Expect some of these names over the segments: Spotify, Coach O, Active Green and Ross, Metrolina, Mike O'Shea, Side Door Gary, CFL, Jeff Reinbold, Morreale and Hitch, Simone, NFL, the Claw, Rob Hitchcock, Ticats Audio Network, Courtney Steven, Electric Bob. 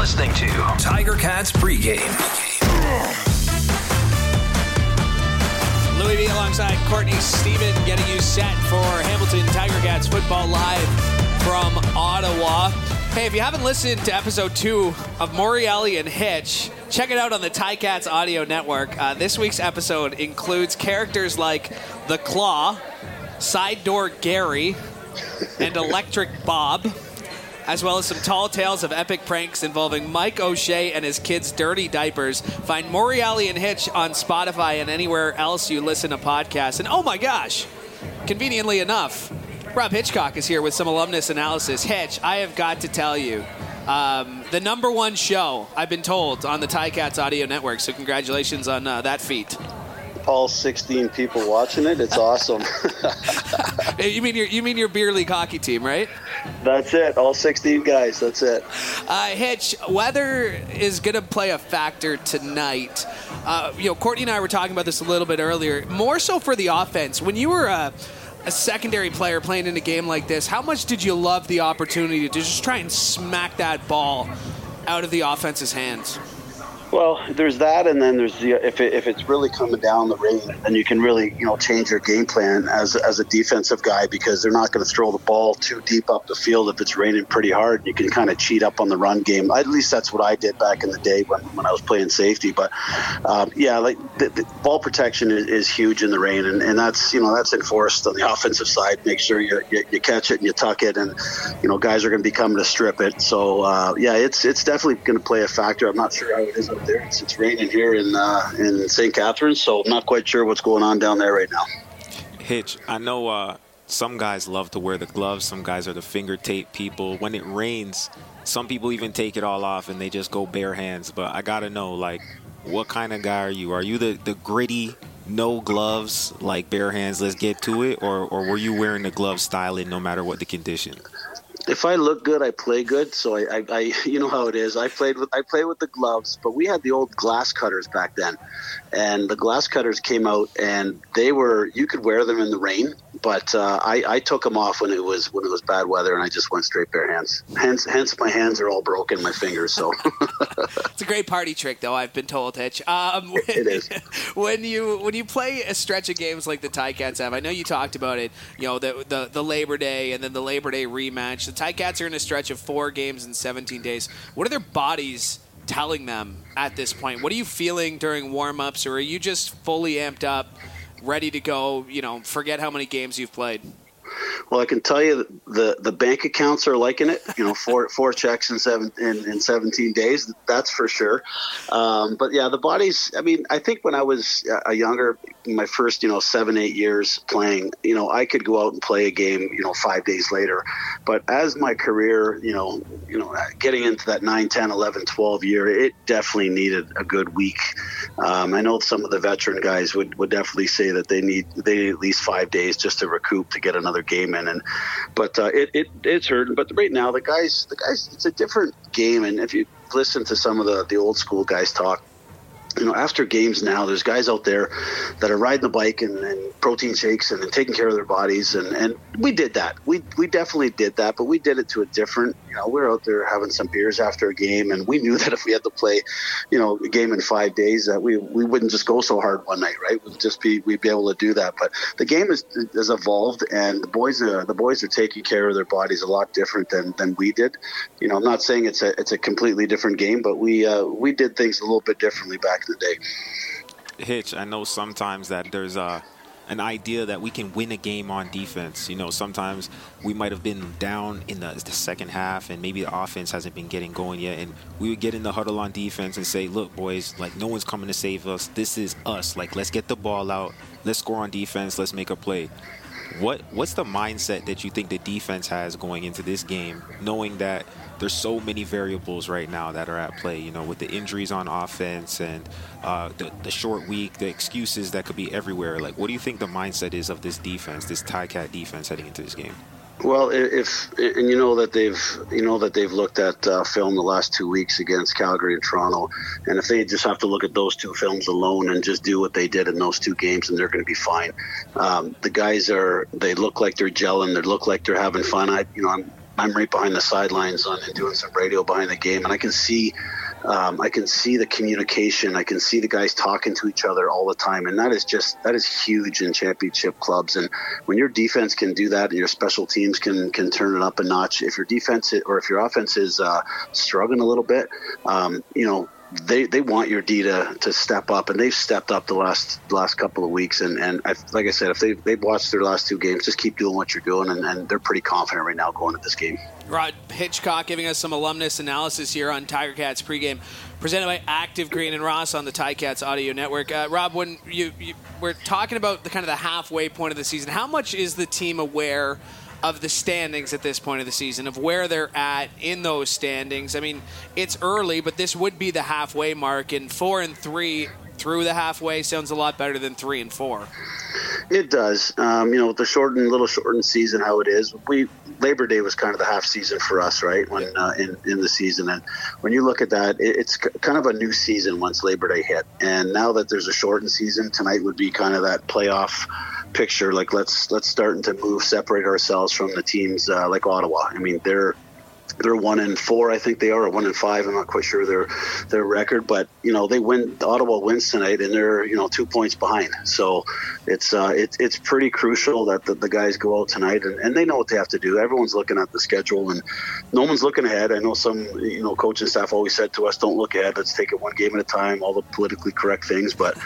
listening to Tiger Cats Pregame. Louis B. alongside Courtney Steven getting you set for Hamilton Tiger Cats football live from Ottawa. Hey, if you haven't listened to episode 2 of Morreale and Hitch, check it out on the Ticats Audio Network. This week's episode includes characters like the Claw, Side Door Gary, and Electric Bob, as well as some tall tales of epic pranks involving Mike O'Shea and his kids' dirty diapers. Find Morreale and Hitch on Spotify and anywhere else you listen to podcasts. And oh my gosh, conveniently enough, Rob Hitchcock is here with some alumnus analysis. Hitch, I have got to tell you, the number one show, I've been told, on the Ticats Audio Network, so congratulations on that feat. All 16 people watching it. It's awesome. You mean your beer league hockey team, right? That's it. All 16 guys. That's it. Hitch, weather is going to play a factor tonight. Courtney and I were talking about this a little bit earlier. More so for the offense. When you were a secondary player playing in a game like this, how much did you love the opportunity to just try and smack that ball out of the offense's hands? Well, there's that, and then there's if it's really coming down the rain, then you can really change your game plan as a defensive guy, because they're not going to throw the ball too deep up the field if it's raining pretty hard. You can kind of cheat up on the run game. At least that's what I did back in the day when I was playing safety. But the ball protection is huge in the rain, and that's enforced on the offensive side. Make sure you catch it and you tuck it, and guys are going to be coming to strip it. So it's definitely going to play a factor. I'm not sure how it is. There. It's raining here in St. Catharines, so I'm not quite sure what's going on down there right now. Hitch, I know some guys love to wear the gloves. Some guys are the finger tape people. When it rains, some people even take it all off and they just go bare hands. But I got to know, what kind of guy are you? Are you the gritty, no gloves, bare hands, let's get to it? Or were you wearing the glove styling no matter what the condition? If I look good, I play good. So I you know how it is. I played with the gloves, but we had the old glass cutters back then, and the glass cutters came out, and you could wear them in the rain, but I took them off when it was bad weather, and I just went straight bare hands. Hence my hands are all broken, my fingers. So it's a great party trick, though, I've been told, Hitch. It is. When you play a stretch of games like the Ticats have, I know you talked about it. The Labor Day and then the Labor Day rematch. The Ticats are in a stretch of 4 games in 17 days. What are their bodies telling them at this point? What are you feeling during warm-ups, or are you just fully amped up, ready to go, forget how many games you've played? Well, I can tell you the bank accounts are liking it. 4 checks in 17 days, that's for sure. But yeah, the bodies. I mean, I think when I was my first 7-8 years playing, I could go out and play a game 5 days later. But as my career, getting into that 9, 10, 11, 12 year, it definitely needed a good week. I know some of the veteran guys would definitely say that they need at least 5 days just to recoup to get another game in, but it's hurting. But right now, the guys, it's a different game. And if you listen to some of the old school guys talk, after games now, there's guys out there that are riding the bike and protein shakes and taking care of their bodies. And we did that. We definitely did that, but we did it to a different, we were out there having some beers after a game, and we knew that if we had to play, a game in 5 days, that we wouldn't just go so hard one night, right? We'd be able to do that. But the game has evolved, and the boys are taking care of their bodies a lot different than we did. I'm not saying it's a completely different game, but we did things a little bit differently back the day. Hitch, I know sometimes that there's an idea that we can win a game on defense. Sometimes we might have been down in the second half, and maybe the offense hasn't been getting going yet, and we would get in the huddle on defense and say, look, boys, no one's coming to save us. This is us. Let's get the ball out. Let's score on defense. Let's make a play. What's the mindset that you think the defense has going into this game, knowing that there's so many variables right now that are at play, with the injuries on offense and the short week, the excuses that could be everywhere? What do you think the mindset is of this defense, this Ticat defense heading into this game? Well, they've looked at film the last 2 weeks against Calgary and Toronto, and if they just have to look at those two films alone and just do what they did in those two games, and they're going to be fine. The guys look like they're gelling, they look like they're having fun. I, you know, I'm I'm right behind the sidelines on and doing some radio behind the game, and I can see the communication. I can see the guys talking to each other all the time, and that is huge in championship clubs. And when your defense can do that, and your special teams can turn it up a notch, if your defense or if your offense is struggling a little bit, they want your D to step up, and they've stepped up the last couple of weeks. And like I said, if they've watched their last two games, just keep doing what you're doing, and they're pretty confident right now going into this game. Rob Hitchcock giving us some alumnus analysis here on Tiger Cats pregame, presented by Active Green and Ross on the Ticats Audio Network. Rob, when you were talking about the kind of the halfway point of the season, how much is the team aware of the standings at this point of the season, of where they're at in those standings? I mean, it's early, but this would be the halfway mark, and 4-3 through the halfway sounds a lot better than 3-4. It does. With the shortened season, how it is, Labor Day was kind of the half season for us, right? When in the season, and when you look at that, it's kind of a new season once Labor Day hit. And now that there's a shortened season, tonight would be kind of that playoff picture. Like let's starting to move, separate ourselves from the teams like Ottawa. I mean, they're 1-4, I think they are, or 1-5. I'm not quite sure their record, but Ottawa wins tonight, and they're 2 points behind. So it's pretty crucial that the guys go out tonight, and they know what they have to do. Everyone's looking at the schedule, and no one's looking ahead. I know some coaching staff always said to us, "Don't look ahead. Let's take it one game at a time." All the politically correct things, but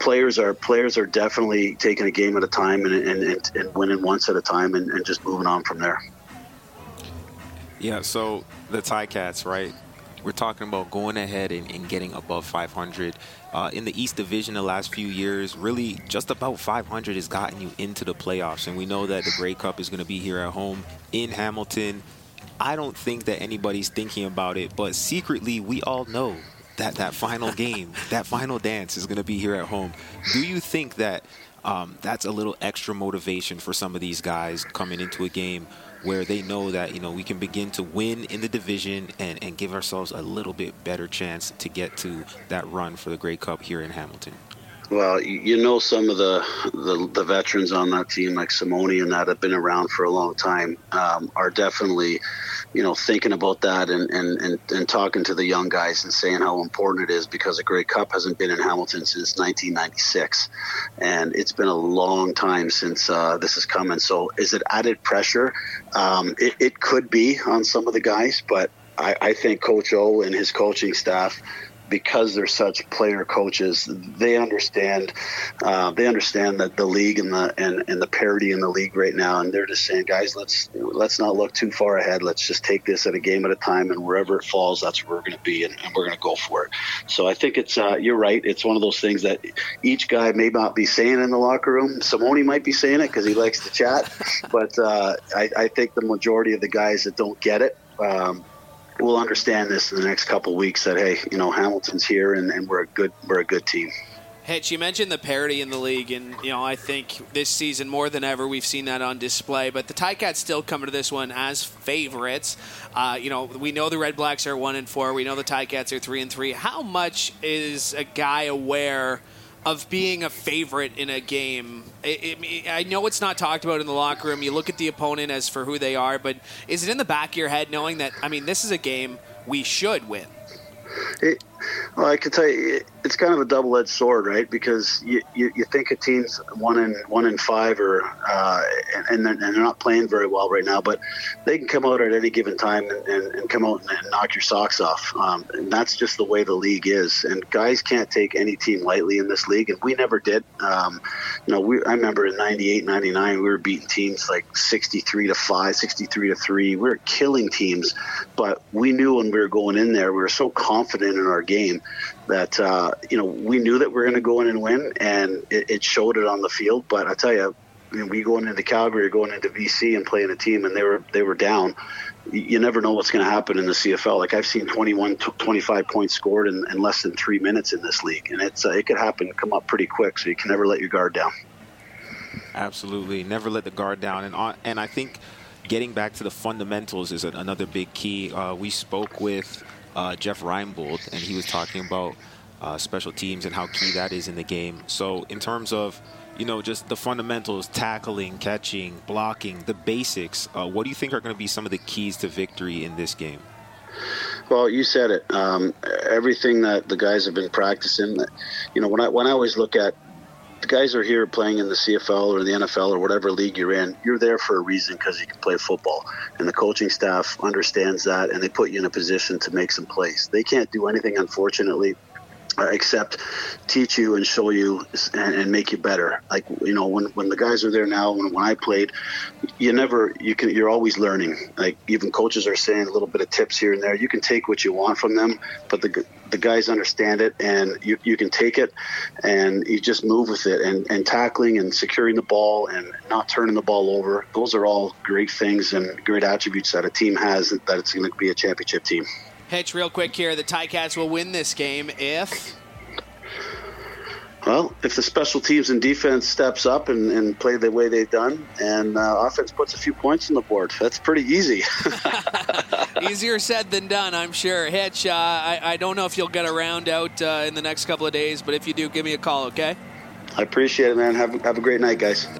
players are definitely taking a game at a time and winning once at a time, and just moving on from there. Yeah, so the Ticats, right, we're talking about going ahead and getting above 500. In the East Division the last few years, really just about 500 has gotten you into the playoffs, and we know that the Grey Cup is going to be here at home in Hamilton. I don't think that anybody's thinking about it, but secretly we all know that final game, that final dance is going to be here at home. Do you think that that's a little extra motivation for some of these guys coming into a game where they know that, we can begin to win in the division and give ourselves a little bit better chance to get to that run for the Grey Cup here in Hamilton? Well, some of the veterans on that team, like Simone and that have been around for a long time, are definitely, thinking about that and talking to the young guys and saying how important it is, because the Grey Cup hasn't been in Hamilton since 1996. And it's been a long time since this is coming. So is it added pressure? It could be on some of the guys, but I think Coach O and his coaching staff, because they're such player coaches, they understand that the league and the parity in the league right now, and they're just saying, guys, let's not look too far ahead. Let's just take this at a game at a time, and wherever it falls, that's where we're going to be, and we're going to go for it. So I think it's you're right. It's one of those things that each guy may not be saying in the locker room. Simone might be saying it because he likes to chat, but I think the majority of the guys that don't get it, we'll understand this in the next couple of weeks, that hey, Hamilton's here, and we're a good team. Hitch, you mentioned the parity in the league, and I think this season more than ever we've seen that on display. But the Ticats still coming to this one as favorites. We know the Red Blacks are 1-4. We know the Ticats are 3-3. How much is a guy aware of being a favorite in a game? I know it's not talked about in the locker room. You look at the opponent as for who they are, but is it in the back of your head knowing that, this is a game we should win? I can tell you, it's kind of a double-edged sword, right? Because you think a team's 1-5, or and they're not playing very well right now, but they can come out at any given time and come out and knock your socks off. And that's just the way the league is. And guys can't take any team lightly in this league, and we never did. I remember in 98, 99, we were beating teams like 63-5, 63-3. We were killing teams, but we knew when we were going in there, we were so confident in our game that we knew that we were going to go in and win, and it showed it on the field. But I tell you, we going into Calgary, going into BC, and playing a team, and they were down. You never know what's going to happen in the CFL. Like I've seen 25 points scored in less than 3 minutes in this league, and it's it could happen, come up pretty quick. So you can never let your guard down. Absolutely, never let the guard down, and I think getting back to the fundamentals is another big key. We spoke with Jeff Reinbold, and he was talking about special teams and how key that is in the game. So in terms of you know, just the fundamentals, tackling, catching, blocking, the basics. What do you think are going to be some of the keys to victory in this game? Well, you said it. Everything that the guys have been practicing, that, you know, when I always look at the guys who are here playing in the CFL or the NFL or whatever league you're in, you're there for a reason because you can play football. And the coaching staff understands that, and they put you in a position to make some plays. They can't do anything, unfortunately, except teach you and show you and make you better. Like, you know, when the guys are there now, when I played, you're always learning. Like, even coaches are saying a little bit of tips here and there. You can take what you want from them, but the guys understand it, and you can take it and you just move with it, and tackling and securing the ball and not turning the ball over. Those are all great things and great attributes that a team has, that it's going to be a championship team. Hitch, real quick here, the Ticats will win this game if the special teams and defense steps up and play the way they've done, and offense puts a few points on the board. That's pretty easy. Easier said than done, I'm sure. Hitch, I don't know if you'll get a round out in the next couple of days, but if you do, give me a call, okay? I appreciate it, man. Have a great night, guys.